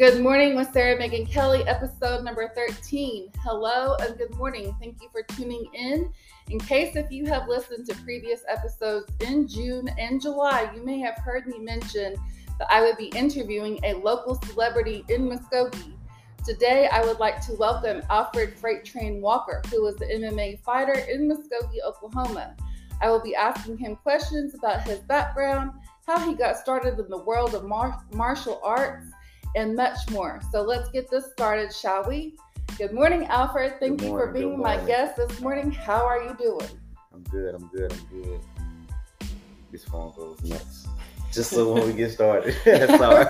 Good Morning with Sarah Megan Kelly, episode number 13. Hello and good morning. Thank you for tuning in. In case if you have listened to previous episodes in June and July, you may have heard me mention that I would be interviewing a local celebrity in Muskogee. Today, I would like to welcome Alfred Freight Train Walker, who is the MMA fighter in Muskogee, Oklahoma. I will be asking him questions about his background, how he got started in the world of martial arts, and much more. So let's get this started, shall we? Good morning, Alfred. Thank you for being my guest this morning. How are you doing? I'm good. This phone goes nuts. Just so when we get started. Sorry.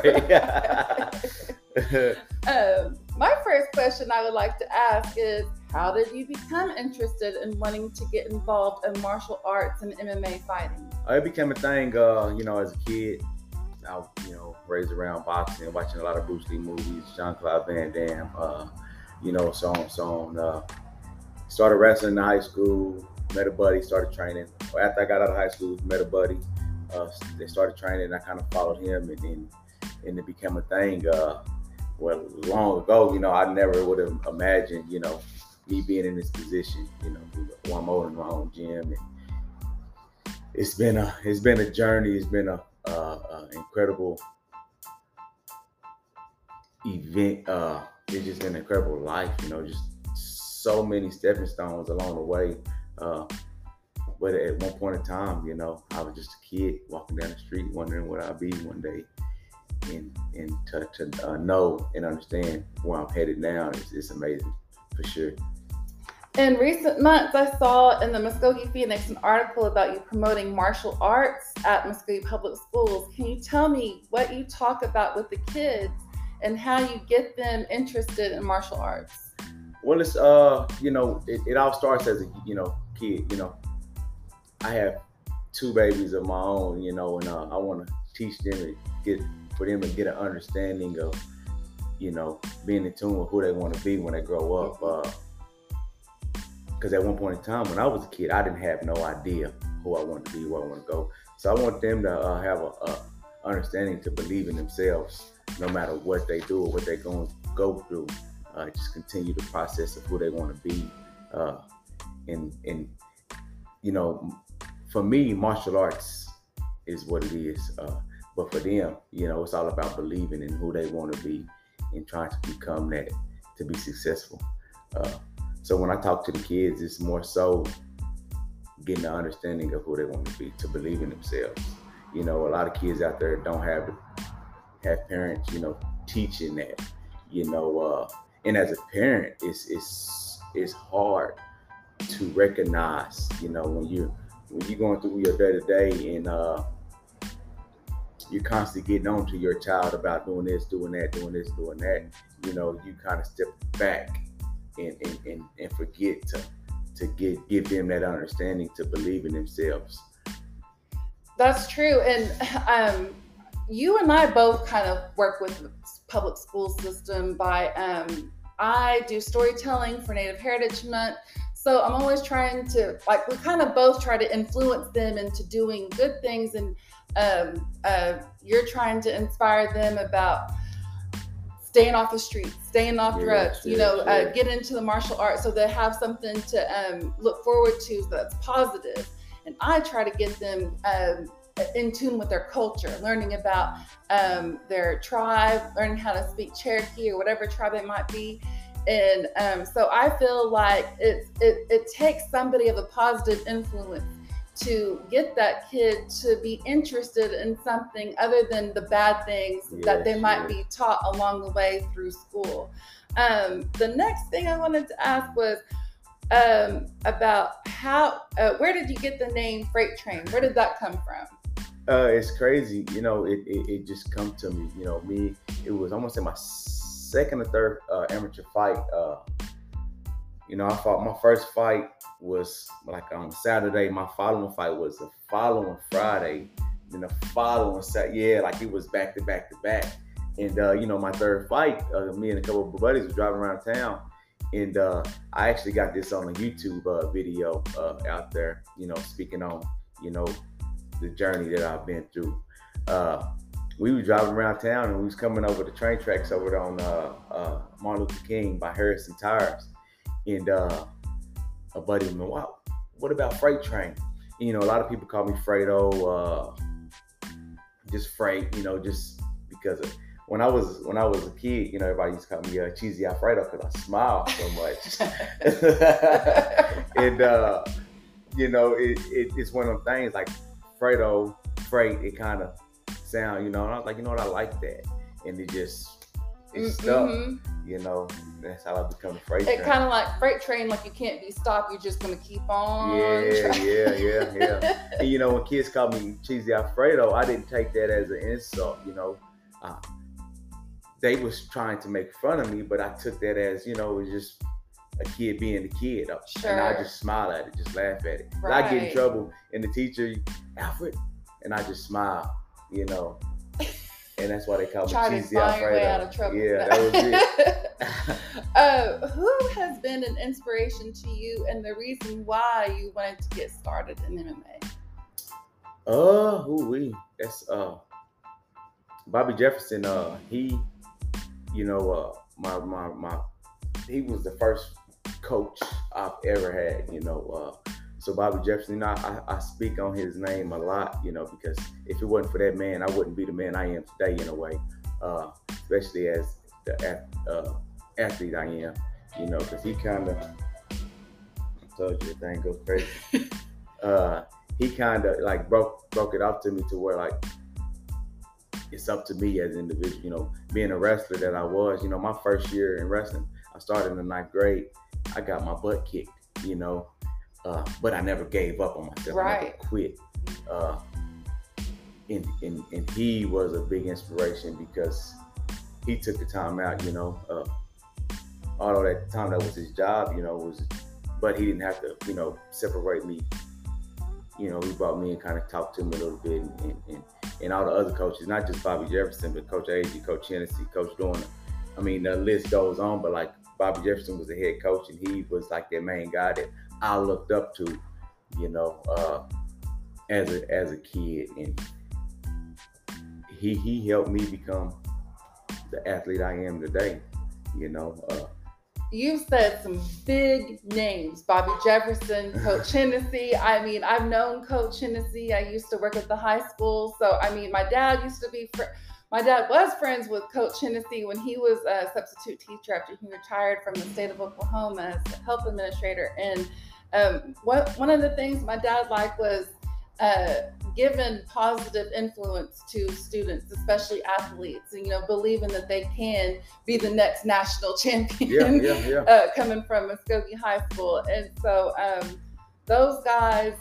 My first question I would like to ask is, how did you become interested in wanting to get involved in martial arts and MMA fighting? It became a thing, as a kid. I was, raised around boxing, watching a lot of Bruce Lee movies, Jean-Claude Van Damme, started wrestling in high school, met a buddy, started training. After I got out of high school, met a buddy, they started training, and I kind of followed him, and it became a thing. Long ago, I never would have imagined, me being in this position, I'm owning my own gym, and it's been a journey, it's been a incredible event. It's just an incredible life, just so many stepping stones along the way. But at one point in time, I was just a kid walking down the street, wondering what I'd be one day, and to know and understand where I'm headed now is amazing, for sure. In recent months, I saw in the Muskogee Phoenix an article about you promoting martial arts at Muskogee Public Schools. Can you tell me what you talk about with the kids and how you get them interested in martial arts? Well, it's, it all starts as a, kid, I have two babies of my own, and I want to teach them and get an understanding of, being in tune with who they want to be when they grow up. Because at one point in time, when I was a kid, I didn't have no idea who I wanted to be, where I want to go. So I want them to have an understanding to believe in themselves, no matter what they do or what they're going to go through. Just continue the process of who they want to be. For me, martial arts is what it is. But for them, it's all about believing in who they want to be and trying to become that to be successful. So when I talk to the kids, it's more so getting an understanding of who they want to be, to believe in themselves. A lot of kids out there don't have parents, teaching that, and as a parent, it's hard to recognize, when you're going through your day-to-day and you're constantly getting on to your child about doing this, doing that, doing this, doing that, you kind of step back and forget to give them that understanding to believe in themselves. That's true. And you and I both kind of work with the public school system by, I do storytelling for Native Heritage Month. So I'm always trying to, we kind of both try to influence them into doing good things. And you're trying to inspire them about staying off the streets, staying off drugs, get into the martial arts so they have something to look forward to that's positive. And I try to get them in tune with their culture, learning about their tribe, learning how to speak Cherokee or whatever tribe it might be. And so I feel like it takes somebody of a positive influence to get that kid to be interested in something other than the bad things that they might be taught along the way through school. The next thing I wanted to ask was about how, where did you get the name Freight Train? Where did that come from? It's crazy. It just come to me, it was almost in my second or third amateur fight. I fought my first fight was on Saturday. My following fight was the following Friday. Then the following Saturday, it was back to back to back. And, my third fight, me and a couple of buddies were driving around town. And I actually got this on a YouTube video out there, speaking on, the journey that I've been through. we were driving around town and we was coming over the train tracks over on Martin Luther King by Harrison Tires. And a buddy of mine, wow, what about Freight Train? And, you know, a lot of people call me Fredo, just Freight, you know, just because of, when I was a kid, you know, everybody used to call me Cheesy Alfredo because I smiled so much. And, you know, it's one of them things like Fredo, Freight, it kind of sound, you know, and I was like, you know what, I like that. And it just, it's stuck, you know, that's how I become a Freight Train. It kind of like Freight Train, like you can't be stopped, you're just going to keep on. Yeah. And, you know, when kids called me Cheesy Alfredo, I didn't take that as an insult, you know. They was trying to make fun of me, but I took that as, you know, it was just a kid being a kid. Sure. And I just smile at it, just laugh at it. Right. I get in trouble and the teacher, Alfred, and I just smile, you know. And that's why they call me Cheesy Alfredo. Way out of trouble. Yeah, that was it. Who has been an inspiration to you and the reason why you wanted to get started in MMA? Bobby Jefferson, he, you know, he was the first coach I've ever had, you know. So Bobby Jefferson, you know, I speak on his name a lot, you know, because if it wasn't for that man, I wouldn't be the man I am today in a way, especially as the athlete I am, you know, because he kind of, I told you the thing goes crazy. He kind of like broke it off to me to where like, it's up to me as an individual, you know, being a wrestler that I was, you know, my first year in wrestling, I started in the 9th grade. I got my butt kicked, you know, but I never gave up on myself. Right. I never quit. And he was a big inspiration because he took the time out, you know, although at the time that was his job, you know, but he didn't have to, you know, separate me. You know, he brought me and kind of talked to him a little bit and all the other coaches, not just Bobby Jefferson, but Coach A. G, Coach Hennessy, Coach Dorner. I mean, the list goes on, but like Bobby Jefferson was the head coach and he was like that main guy that I looked up to, you know, as a kid. And he helped me become the athlete I am today, you know. You've said some big names, Bobby Jefferson, Coach Hennessy. I mean, I've known Coach Hennessy. I used to work at the high school. So, I mean, my dad was friends with Coach Hennessy when he was a substitute teacher after he retired from the state of Oklahoma as a health administrator. And one of the things my dad liked was giving positive influence to students, especially athletes, and, you know, believing that they can be the next national champion. Coming from Muskogee High School. And so those guys,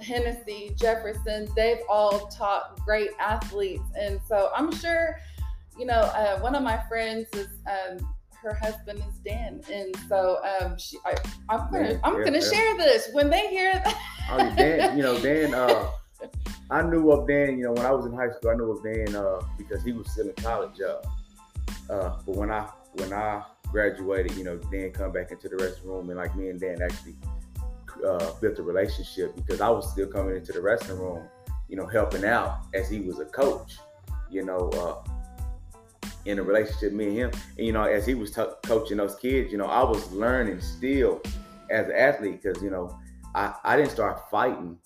Hennessy, Jefferson, they've all taught great athletes. And so I'm sure, you know, one of my friends is, her husband is Dan, and so I'm gonna share this when they hear that. Oh, Dan, you know, Dan. I knew of Dan, you know, when I was in high school. I knew of Dan because he was still in college. But when I graduated, you know, Dan come back into the wrestling room, and like me and Dan actually built a relationship because I was still coming into the wrestling room, you know, helping out as he was a coach, you know. In the relationship, me and him, and, you know, as he was coaching those kids, you know, I was learning still as an athlete because, you know, I didn't start fighting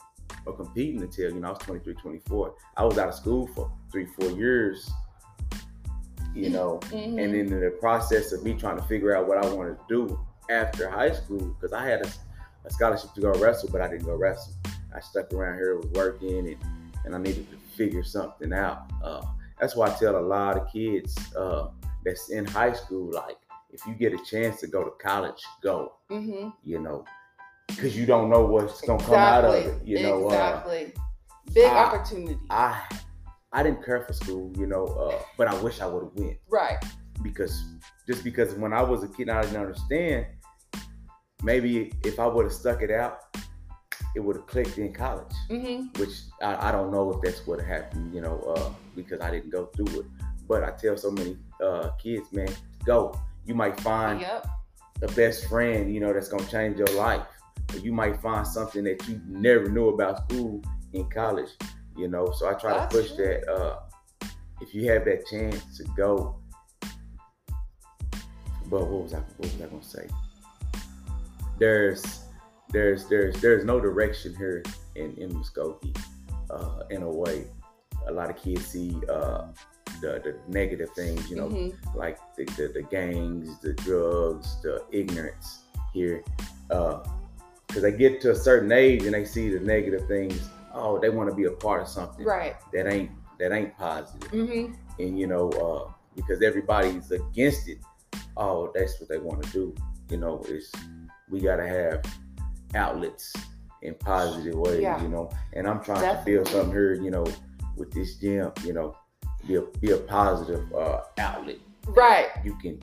or competing until, you know, I was 23, 24. I was out of school for 3-4 years, you know, and in the process of me trying to figure out what I wanted to do after high school, because I had a scholarship to go wrestle, but I didn't go wrestle. I stuck around here, was working, and I needed to figure something out. That's why I tell a lot of kids that's in high school, like, if you get a chance to go to college, go, you know, because you don't know what's going to come out of it, you know. Big opportunity. I didn't care for school, you know, but I wish I would have went. Right. Because when I was a kid, I didn't understand, maybe if I would have stuck it out, it would have clicked in college, which I don't know if that's what happened, you know, because I didn't go through it. But I tell so many kids, man, go. You might find the best friend, you know, that's going to change your life. Or you might find something that you never knew about school in college. you know. So I try to push that. If you have that chance to go, but what was I gonna say? There's no direction here in Muskogee, in a way. A lot of kids see the negative things, you know, mm-hmm. like the gangs, the drugs, the ignorance here. Because they get to a certain age and they see the negative things. Oh, they want to be a part of something, right? That ain't positive. Mm-hmm. And you know, because everybody's against it. Oh, that's what they want to do. You know, we gotta have outlets in positive ways. Yeah. You know, and I'm trying to build something here. You know, with this gym, you know, be a positive outlet. Right. You can.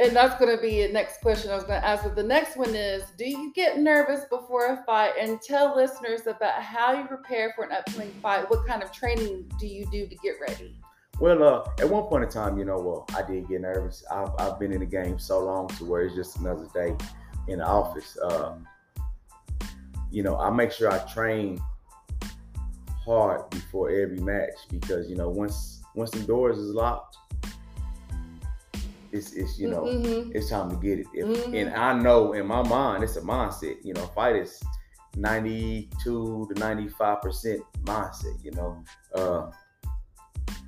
And that's going to be the next question I was going to ask. But the next one is, do you get nervous before a fight? And tell listeners about how you prepare for an upcoming fight. What kind of training do you do to get ready? Well, at one point in time, you know, I did get nervous. I've been in the game so long to where it's just another day in the office. You know, I make sure I train hard before every match because, you know, once the doors is locked, it's you know, mm-hmm. it's time to get it. Mm-hmm. And I know in my mind, it's a mindset. You know, fight is 92 to 95% mindset, you know.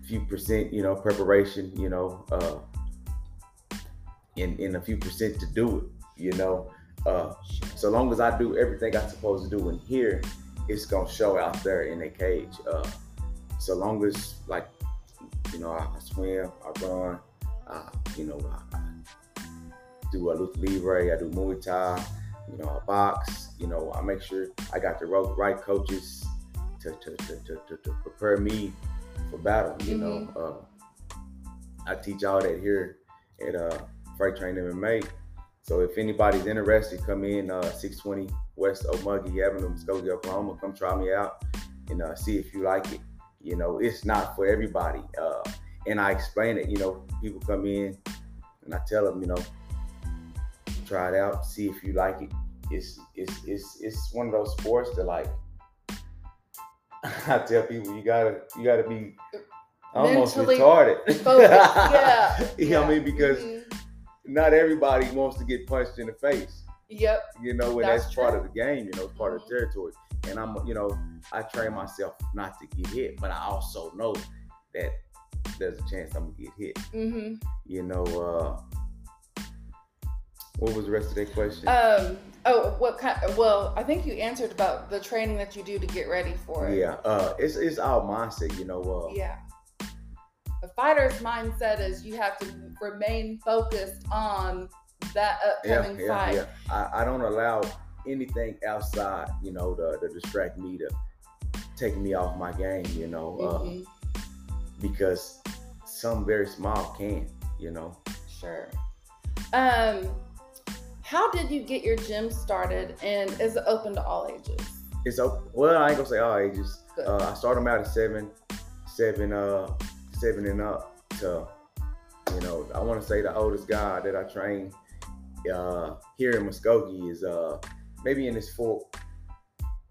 Few percent, you know, preparation, you know, and a few percent to do it, you know. So long as I do everything I'm supposed to do in here, it's going to show out there in the cage. So long as, like, you know, I swim, I run, you know, I do a lucha libre, I do Muay Thai, you know, I box, you know, I make sure I got the right coaches to prepare me for battle, you mm-hmm. know. I teach all that here at Freight Train MMA. So if anybody's interested, come in 620 West Omuggee Avenue, Muskogee, Oklahoma. Come try me out and see if you like it. You know, it's not for everybody. And I explain it, you know, people come in and I tell them, you know, try it out, see if you like it. It's one of those sports that, like, I tell people you gotta be almost mentally retarded. Yeah. You know what I mean? Because mm-hmm. not everybody wants to get punched in the face. Yep. You know, and that's part of the game, you know, it's part mm-hmm. of the territory. And I'm, you know, I train myself not to get hit, but I also know that there's a chance I'm gonna get hit. Mm-hmm. You know, what was the rest of that question? I think you answered about the training that you do to get ready for it. Yeah, it's all mindset, you know. Yeah. The fighter's mindset is you have to remain focused on that upcoming fight. Yeah. I don't allow anything outside, you know, to distract me, to take me off my game, you know, mm-hmm. Because some very small can, you know. Sure. How did you get your gym started, and is it open to all ages? It's open. Well, I ain't gonna say all ages. I start them out at seven and up to, you know, I want to say the oldest guy that I train here in Muskogee is maybe in his 40s.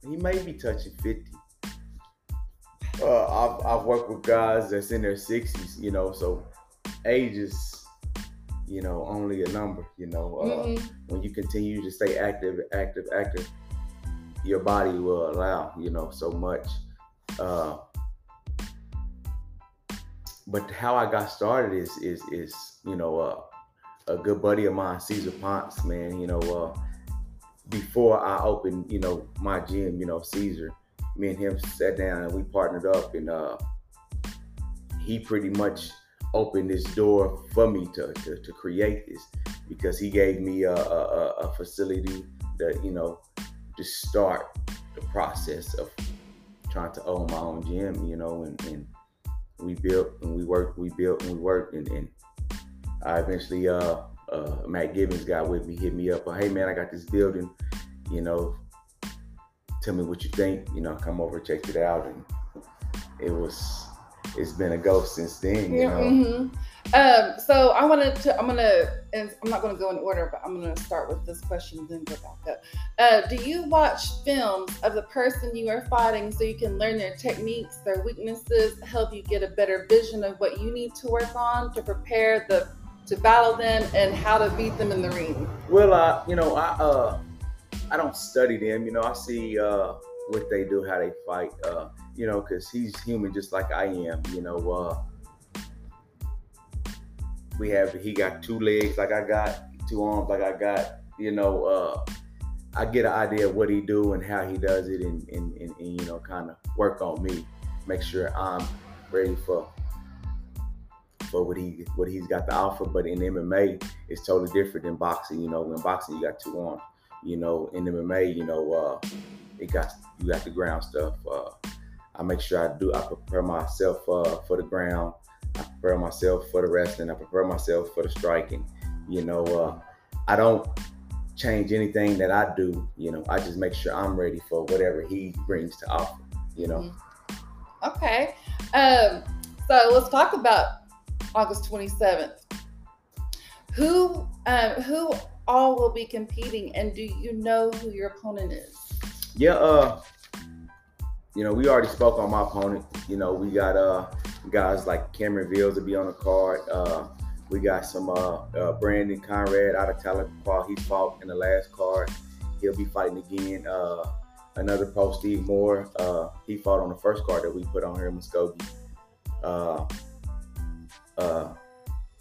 He may be touching 50. I've worked with guys that's in their 60s, you know, so ages, you know, only a number, you know, mm-hmm. When you continue to stay active, your body will allow, you know, so much. But how I got started is, you know, a good buddy of mine, Caesar Ponce, man, you know, before I opened, you know, my gym, you know, Caesar, me and him sat down and we partnered up, and he pretty much opened this door for me to create this, because he gave me a facility that, you know, to start the process of trying to own my own gym, you know, and we built and we worked and I eventually Matt Gibbons got with me, hit me up, hey man, I got this building, you know, tell me what you think, you know, come over, check it out, and it was it's been a go since then, you know. Mm-hmm. So I wanted to, I'm not going to go in order, but I'm going to start with this question and then go back up. Do you watch films of the person you are fighting so you can learn their techniques, their weaknesses, help you get a better vision of what you need to work on to prepare to battle them and how to beat them in the ring? Well, I don't study them. You know, I see what they do, how they fight, you know, because he's human just like I am, you know. He got two legs like I got, two arms like I got, you know. I get an idea of what he do and how he does it, and you know, kind of work on me, make sure I'm ready for what he's got to offer. But in MMA, it's totally different than boxing. You know, in boxing you got two arms. You know, in MMA, you know, you got the ground stuff. I make sure I prepare myself for the ground. I prepare myself for the wrestling. I prepare myself for the striking. You know, I don't change anything that I do. You know, I just make sure I'm ready for whatever he brings to offer, you know. Okay. So let's talk about August 27th. Who all will be competing, and do you know who your opponent is? Yeah. You know, we already spoke on my opponent. You know, we got guys like Cameron Veals to be on the card. We got some Brandon Conrad out of Tahlequah. He fought in the last card. He'll be fighting again. Another pro, Steve Moore. He fought on the first card that we put on here in Muskogee.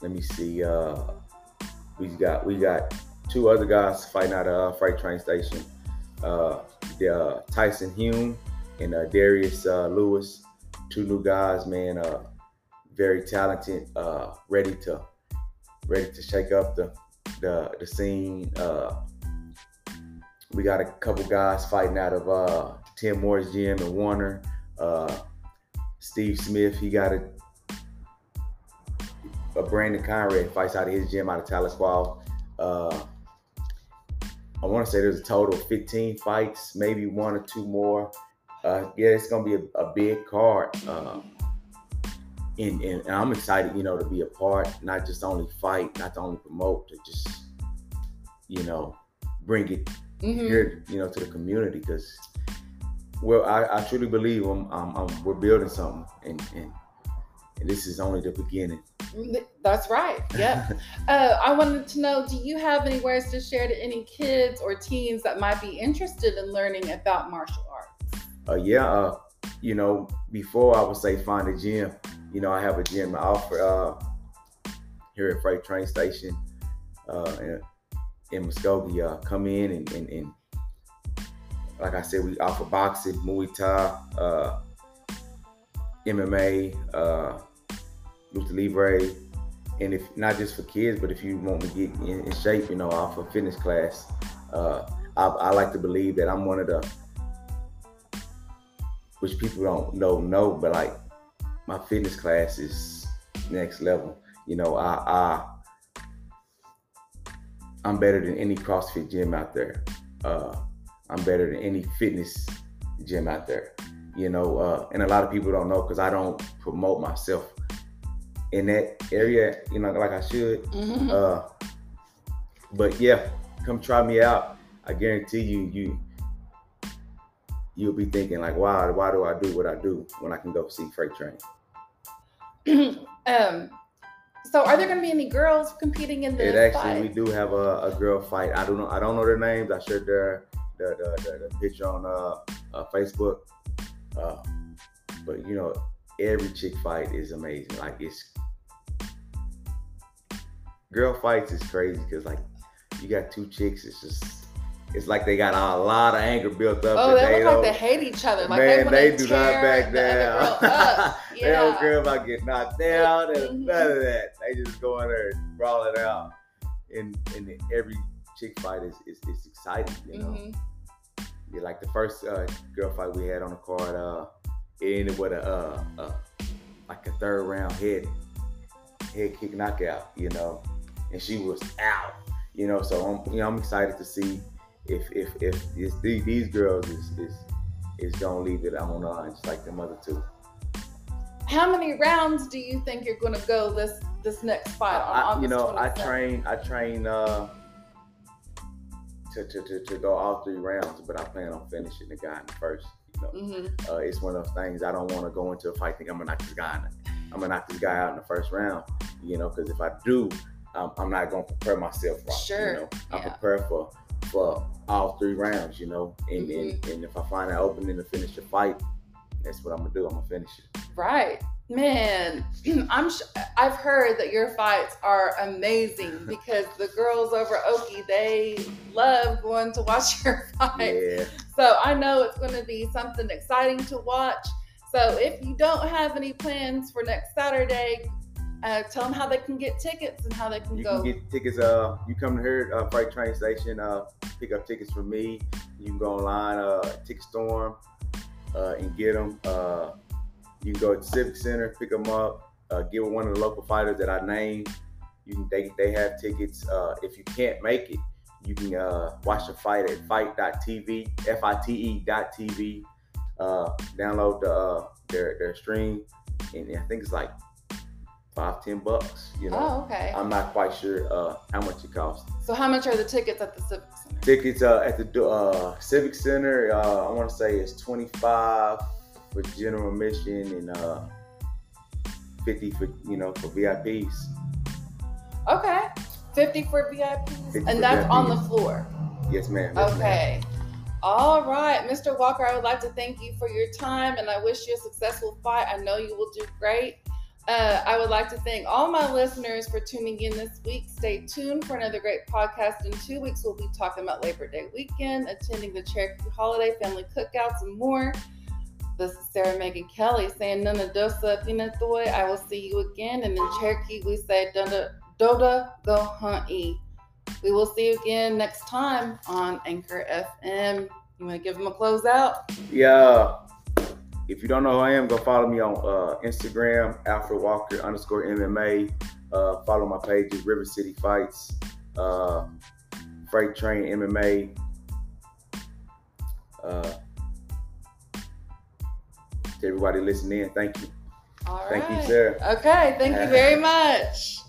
Let me see. We got two other guys fighting out of Freight Train Station. Tyson Hume and Darius Lewis. Two new guys, man, very talented, ready to shake up the scene. We got a couple guys fighting out of Tim Moore's gym in Warner. Steve Smith, he got a Brandon Conrad fights out of his gym out of Tahlequah. I want to say there's a total of 15 fights, maybe one or two more. Yeah, it's gonna be a big card, and I'm excited, you know, to be a part, not just only fight, not to only promote, to just, you know, bring it here, you know, to the community. Because, well, I truly believe we're building something, and this is only the beginning. That's right. Yep. I wanted to know, do you have any words to share to any kids or teens that might be interested in learning about martial arts? You know, before I would say find a gym. You know, I have a gym to offer here at Freight Train Station in Muskogee. Come in and like I said, we offer boxing, Muay Thai, MMA, Lucha Libre, and if not just for kids, but if you want to get in shape, you know, I offer fitness class. I like to believe that I'm one of the, which people don't know, but like my fitness class is next level. You know, I'm better than any CrossFit gym out there. I'm better than any fitness gym out there. You know, and a lot of people don't know because I don't promote myself in that area, you know, like I should. Mm-hmm. But yeah, come try me out. I guarantee you. You'll be thinking like, why do I do what I do when I can go see Freight Train? So are there going to be any girls competing in this fight? We do have a girl fight. I don't know their names. I shared the picture on Facebook. But you know, every chick fight is amazing. Like it's girl fights is crazy because like you got two chicks. It's just. It's like they got a lot of anger built up. Oh, they look like they hate each other. Like man, they do not back down. Yeah. They don't care about getting knocked down and none of that. They just go in there and brawl it out. And every chick fight is exciting, you know. Mm-hmm. Yeah, like the first girl fight we had on the card, it ended with a third round head kick knockout, you know, and she was out, you know. So I'm excited to see. If these girls is gonna leave it on the line just like them other two. How many rounds do you think you're going to go this next fight on August 27th? You know, I train to go all 3 rounds, but I plan on finishing the guy in the first. You know, it's one of those things. I don't want to go into a fight thinking I'm gonna knock this guy out in the first round. You know, because if I do, I'm not gonna prepare myself right. Sure. You know, I prepare for all 3 rounds. You know, and if I find an opening to finish the fight, that's what I'm gonna do. I'm gonna finish it. Right. Man, I've heard that your fights are amazing because the girls over Okie, they love going to watch your fights. Yeah. So I know it's going to be something exciting to watch. So if you don't have any plans for next Saturday, tell them how they can get tickets and how they can go. You can get tickets. You come here at Freight Train Station, pick up tickets from me. You can go online, Tick Storm, and get them. You can go to Civic Center, pick them up, get with one of the local fighters that I named. They have tickets. If you can't make it, you can watch the fight at FITE.tv, FITE.tv. Download their stream, and I think it's like $5-$10. You know, I'm not quite sure how much it costs. So, how much are the tickets at the Civic Center? Tickets at the Civic Center, I want to say it's $25. For general admission and $50 for for VIPs. Okay, $50 for VIPs, and that's VIPs. On the floor. Yes, ma'am. Yes, okay, ma'am. All right, Mr. Walker, I would like to thank you for your time, and I wish you a successful fight. I know you will do great. I would like to thank all my listeners for tuning in this week. Stay tuned for another great podcast. In 2 weeks, we'll be talking about Labor Day weekend, attending the Cherokee holiday, family cookouts, and more. This is Sarah Megan Kelly saying Nuna Dosa Pinatoy. I will see you again. And in Cherokee, we say Doda Go Hunt E. We will see you again next time on Anchor FM. You want to give them a close out? Yeah. If you don't know who I am, go follow me on Instagram, AlfredWalker_MMA. Follow my pages, River City Fights, Freight Train MMA. To everybody listening in, thank you. All right. Thank you, Sarah. Okay, thank you very much.